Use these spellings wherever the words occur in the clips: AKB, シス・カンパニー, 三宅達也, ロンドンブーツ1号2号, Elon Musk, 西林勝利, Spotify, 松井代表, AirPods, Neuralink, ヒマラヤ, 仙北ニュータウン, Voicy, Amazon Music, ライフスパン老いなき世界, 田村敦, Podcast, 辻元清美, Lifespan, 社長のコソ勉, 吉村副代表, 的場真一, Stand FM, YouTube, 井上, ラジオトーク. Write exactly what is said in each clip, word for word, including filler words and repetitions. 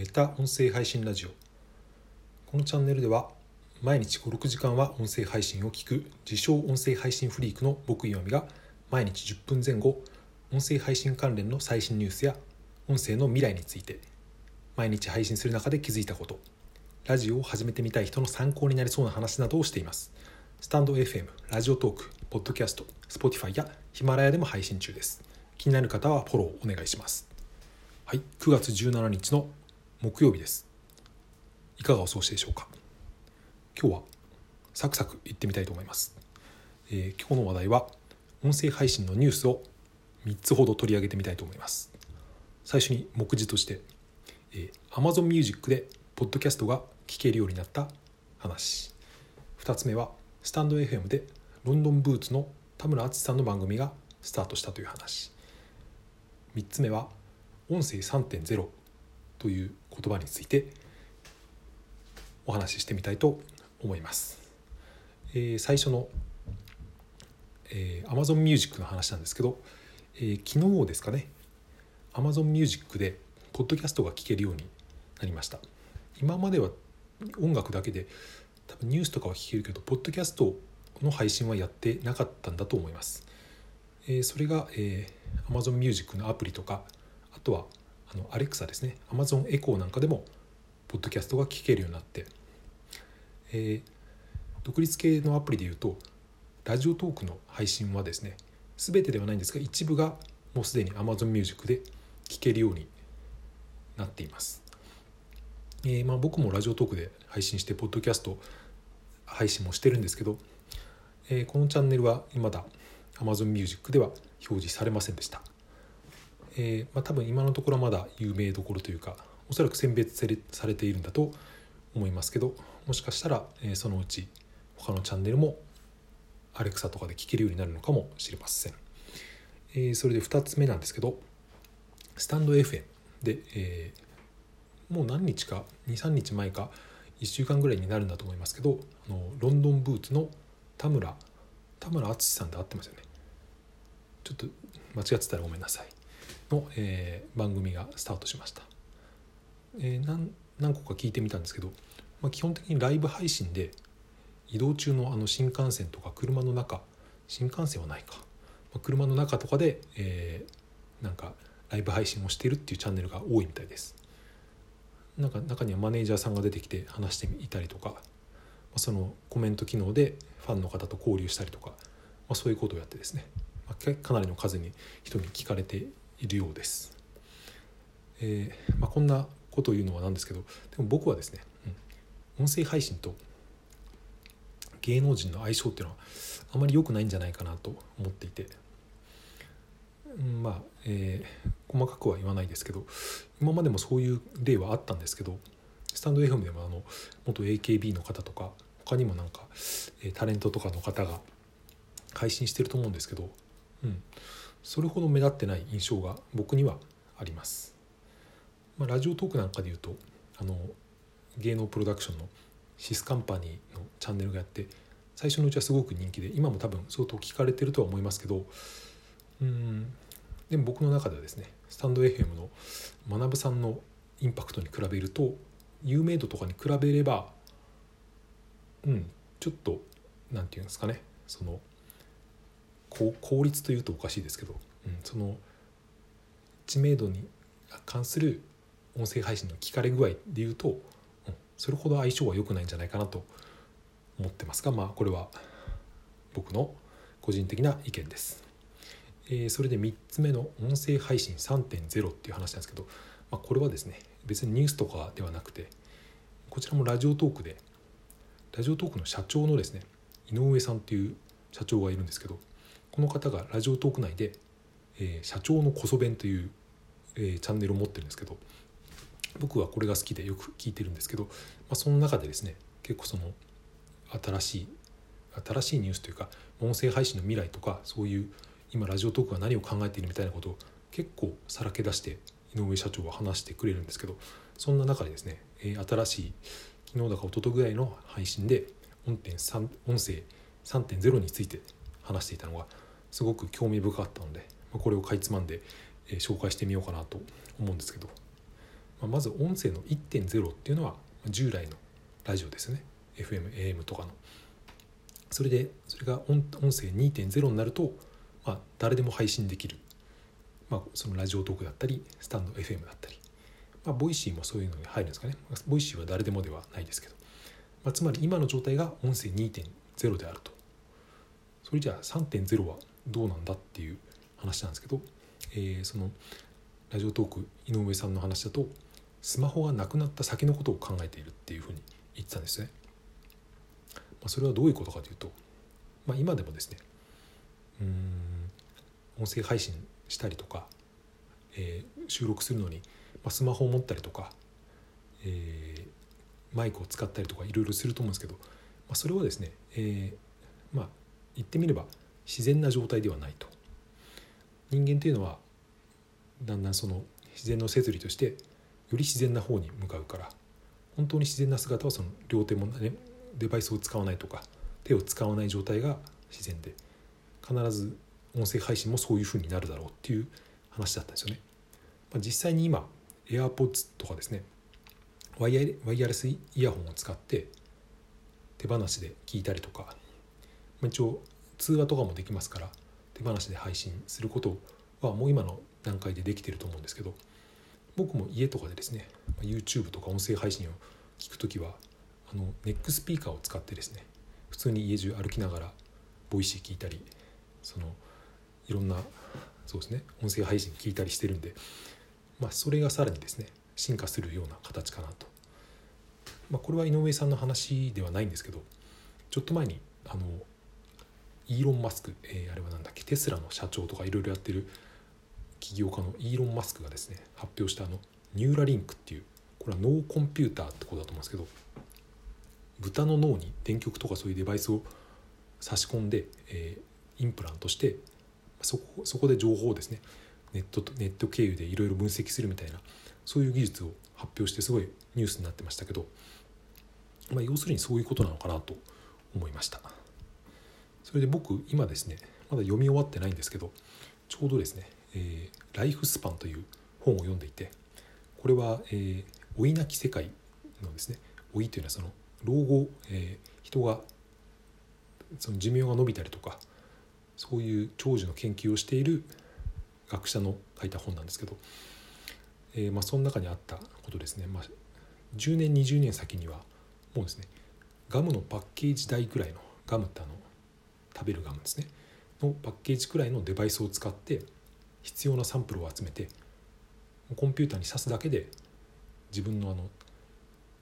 メタ音声配信ラジオ。このチャンネルでは毎日ご、ろくじかんは音声配信を聞く自称音声配信フリークの僕岩見が毎日じゅっぷんぜん後、音声配信関連の最新ニュースや音声の未来について毎日配信する中で気づいたこと、ラジオを始めてみたい人の参考になりそうな話などをしています。スタンド エフエム、ラジオトーク、ポッドキャスト、Spotify やヒマラヤでも配信中です。気になる方はフォローお願いします。はい、くがつじゅうななにちの木曜日です。いかがお過ごしでしょうか。今日はサクサクいってみたいと思います。えー、今日の話題は音声配信のニュースをみっつほど取り上げてみたいと思います。最初に目次として、えー、Amazon Music でポッドキャストが聴けるようになった話。ふたつめはスタンド エフエム でロンドンブーツの田村淳さんの番組がスタートしたという話。みっつめは音声 さんてんゼロ という言葉についてお話ししてみたいと思います。えー、最初の、えー、Amazon Music の話なんですけど、えー、昨日ですかね、 Amazon Music でポッドキャストが聴けるようになりました。今までは音楽だけで多分ニュースとかは聞けるけど、ポッドキャストの配信はやってなかったんだと思います。えー、それが、えー、Amazon Music のアプリとか、あとはあの Alexa ですね、 Amazon Echo なんかでもポッドキャストが聞けるようになって、えー、独立系のアプリでいうとラジオトークの配信はですね、全てではないんですが一部がもうすでに Amazon Music で聞けるようになっています。えーまあ、僕もラジオトークで配信してポッドキャスト配信もしてるんですけど、えー、このチャンネルはまだ Amazon Music では表示されませんでした。えーまあ、多分今のところまだ有名どころというか、おそらく選別されているんだと思いますけど、もしかしたら、えー、そのうち他のチャンネルも Alexa とかで聞けるようになるのかもしれません。えー、それでふたつめなんですけど、スタンド エフエム で、えーもう何日か、に、さんにちまえか、いっしゅうかんぐらいになるんだと思いますけど、あのロンドンブーツの田村田村淳さんで合ってますよね。ちょっと間違ってたらごめんなさいの、えー、番組がスタートしました。えー、何, 何個か聞いてみたんですけど、まあ、基本的にライブ配信で移動中 の, あの新幹線とか車の中、新幹線はないか、まあ、車の中とかで、えー、なんかライブ配信をしているっていうチャンネルが多いみたいです。なんか中にはマネージャーさんが出てきて話していたりとか、そのコメント機能でファンの方と交流したりとか、そういうことをやってですね、かなりの数に人に聞かれているようです。えーまあ、こんなことを言うのはなんですけど、でも僕はですね、音声配信と芸能人の相性っていうのはあまり良くないんじゃないかなと思っていて、まあえー、細かくは言わないですけど、今までもそういう例はあったんですけど、スタンド エフエム でもあの元 エーケービー の方とか他にもなんか、えー、タレントとかの方が配信してると思うんですけど、うん、それほど目立ってない印象が僕にはあります。まあ、ラジオトークなんかでいうとあの芸能プロダクションのシスカンパニーのチャンネルがやって、最初のうちはすごく人気で今も多分相当聞かれてるとは思いますけど、うん、でも僕の中ではですね、スタンド エフエム のまなぶさんのインパクトに比べると、有名度とかに比べれば、うん、ちょっとなんていうんですかね、その効率というとおかしいですけど、うん、その知名度に関する音声配信の聞かれ具合でいうと、うん、それほど相性は良くないんじゃないかなと思ってますが、まあこれは僕の個人的な意見です。それでみっつめの音声配信 さんてんゼロ っていう話なんですけど、まあ、これはですね、別にニュースとかではなくて、こちらもラジオトークで、ラジオトークの社長のですね、井上さんっていう社長がいるんですけど、この方がラジオトーク内で、えー、社長のこそ弁という、えー、チャンネルを持ってるんですけど、僕はこれが好きでよく聞いてるんですけど、まあ、その中でですね、結構その新しい新しいニュースというか、音声配信の未来とか、そういう今ラジオトークが何を考えているみたいなことを結構さらけ出して井上社長は話してくれるんですけど、そんな中でですね、新しい昨日だか一昨日ぐらいの配信で音声 さんてんゼロ について話していたのがすごく興味深かったので、これをかいつまんで紹介してみようかなと思うんですけど、まず音声の いってんゼロ っていうのは従来のラジオですね。 エフエム、エーエム とかの。それでそれが音声 にてんゼロ になると、まあ、誰でも配信できる、まあ、そのラジオトークだったりスタンド エフエム だったり、まあ、ボイシーもそういうのに入るんですかね。ボイシーは誰でもではないですけど、まあ、つまり今の状態が音声 にてんゼロ であると。それじゃあ さんてんゼロ はどうなんだっていう話なんですけど、えー、そのラジオトーク井上さんの話だと、スマホがなくなった先のことを考えているっていうふうに言ってたんですね。まあ、それはどういうことかというと、まあ、今でもですね、うーん、音声配信したりとか、えー、収録するのに、まあ、スマホを持ったりとか、えー、マイクを使ったりとかいろいろすると思うんですけど、まあ、それはですね、えー、まあ言ってみれば自然な状態ではないと。人間というのはだんだんその自然の摂理としてより自然な方に向かうから、本当に自然な姿はその両手もね、デバイスを使わないとか手を使わない状態が自然で、必ず音声配信もそういう風になるだろうっていう話だったんですよね。まあ、実際に今 AirPods とかですね、ワイヤレ、ワイヤレスイヤホンを使って手放しで聞いたりとか、一応通話とかもできますから手放しで配信することはもう今の段階でできてると思うんですけど、僕も家とかでですね YouTube とか音声配信を聞くときはあのネックスピーカーを使ってですね、普通に家中歩きながらボイシー聞いたり、そのいろんなそうですね音声配信聞いたりしてるんで、まあ、それがさらにですね進化するような形かなと。まあ、これは井上さんの話ではないんですけど、ちょっと前にあのイーロン・マスク、えー、あれはなんだっけ、テスラの社長とかいろいろやってる起業家のイーロン・マスクがですね発表したあのニューラリンクっていう、これは脳コンピューターってことだと思うんですけど、豚の脳に電極とかそういうデバイスを差し込んで、えー、インプラントして、そこ、そこで情報をですねネットとネット経由でいろいろ分析するみたいな、そういう技術を発表してすごいニュースになってましたけど、まあ、要するにそういうことなのかなと思いました。それで僕今ですねまだ読み終わってないんですけど、ちょうどですね、えー、ライフスパンという本を読んでいて、これは、えー、老いなき世界のですね、老いというのはその老後、えー、人がその寿命が伸びたりとかそういう長寿の研究をしている学者の書いた本なんですけど、えーまあ、その中にあったことですね、まあ、じゅうねんにじゅうねん先にはもうですねガムのパッケージ代くらいの、ガムってあの食べるガムですねのパッケージくらいのデバイスを使って必要なサンプルを集めてコンピューターに挿すだけで自分のあの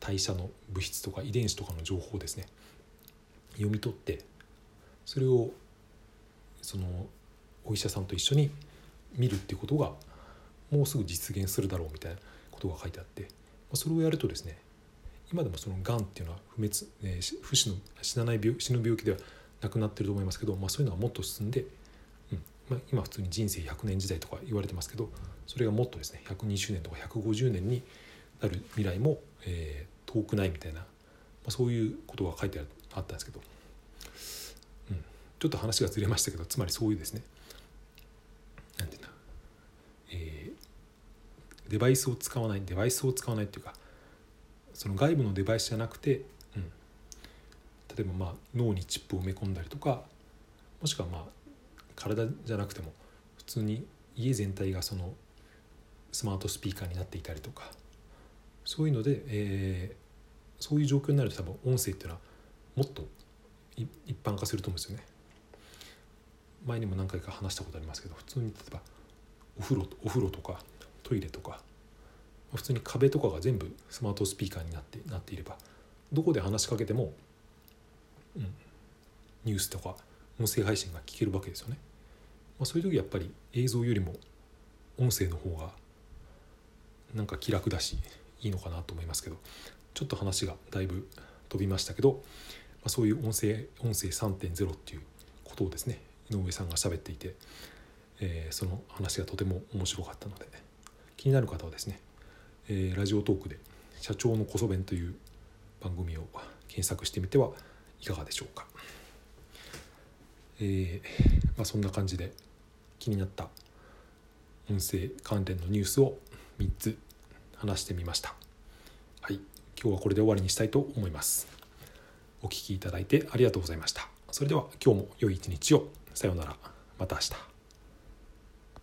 代謝の物質とか遺伝子とかの情報をですね読み取って、それをそのお医者さんと一緒に見るっていうことがもうすぐ実現するだろうみたいなことが書いてあって、それをやるとですね、今でもそのがんっていうのは不滅、えー、不死の死なない病死ぬ病気ではなくなってると思いますけど、まあ、そういうのはもっと進んで、うんまあ、今普通に人生ひゃくねん時代とか言われてますけど、それがもっとですねひゃくにじゅうねんとかひゃくごじゅうねんになる未来も、えー、遠くないみたいな、まあ、そういうことが書いてあったんですけど、うん、ちょっと話がずれましたけど、つまりそういうですねなんていうの、えー、デバイスを使わないデバイスを使わないっていうか、その外部のデバイスじゃなくて、例えばまあ脳にチップを埋め込んだりとか、もしくはまあ体じゃなくても普通に家全体がそのスマートスピーカーになっていたりとか、そういうので、えー、そういう状況になると多分音声っていうのはもっと一般化すると思うんですよね。前にも何回か話したことありますけど、普通に例えばお風呂、お風呂とかトイレとか普通に壁とかが全部スマートスピーカーになって、なっていれば、どこで話しかけてもうん、ニュースとか音声配信が聞けるわけですよね。まあ、そういう時やっぱり映像よりも音声の方がなんか気楽だしいいのかなと思いますけど、ちょっと話がだいぶ飛びましたけど、まあ、そういう音声、音声 さんてんゼロ っていうことをですね井上さんが喋っていて、えー、その話がとても面白かったので、気になる方はですね、えー、ラジオトークで社長のこそ弁という番組を検索してみてはいかがでしょうか。えーまあ、そんな感じで気になった音声関連のニュースをみっつ話してみました。はい、今日はこれで終わりにしたいと思います。お聞きいただいてありがとうございました。それでは今日も良い一日を。さようなら。また明日。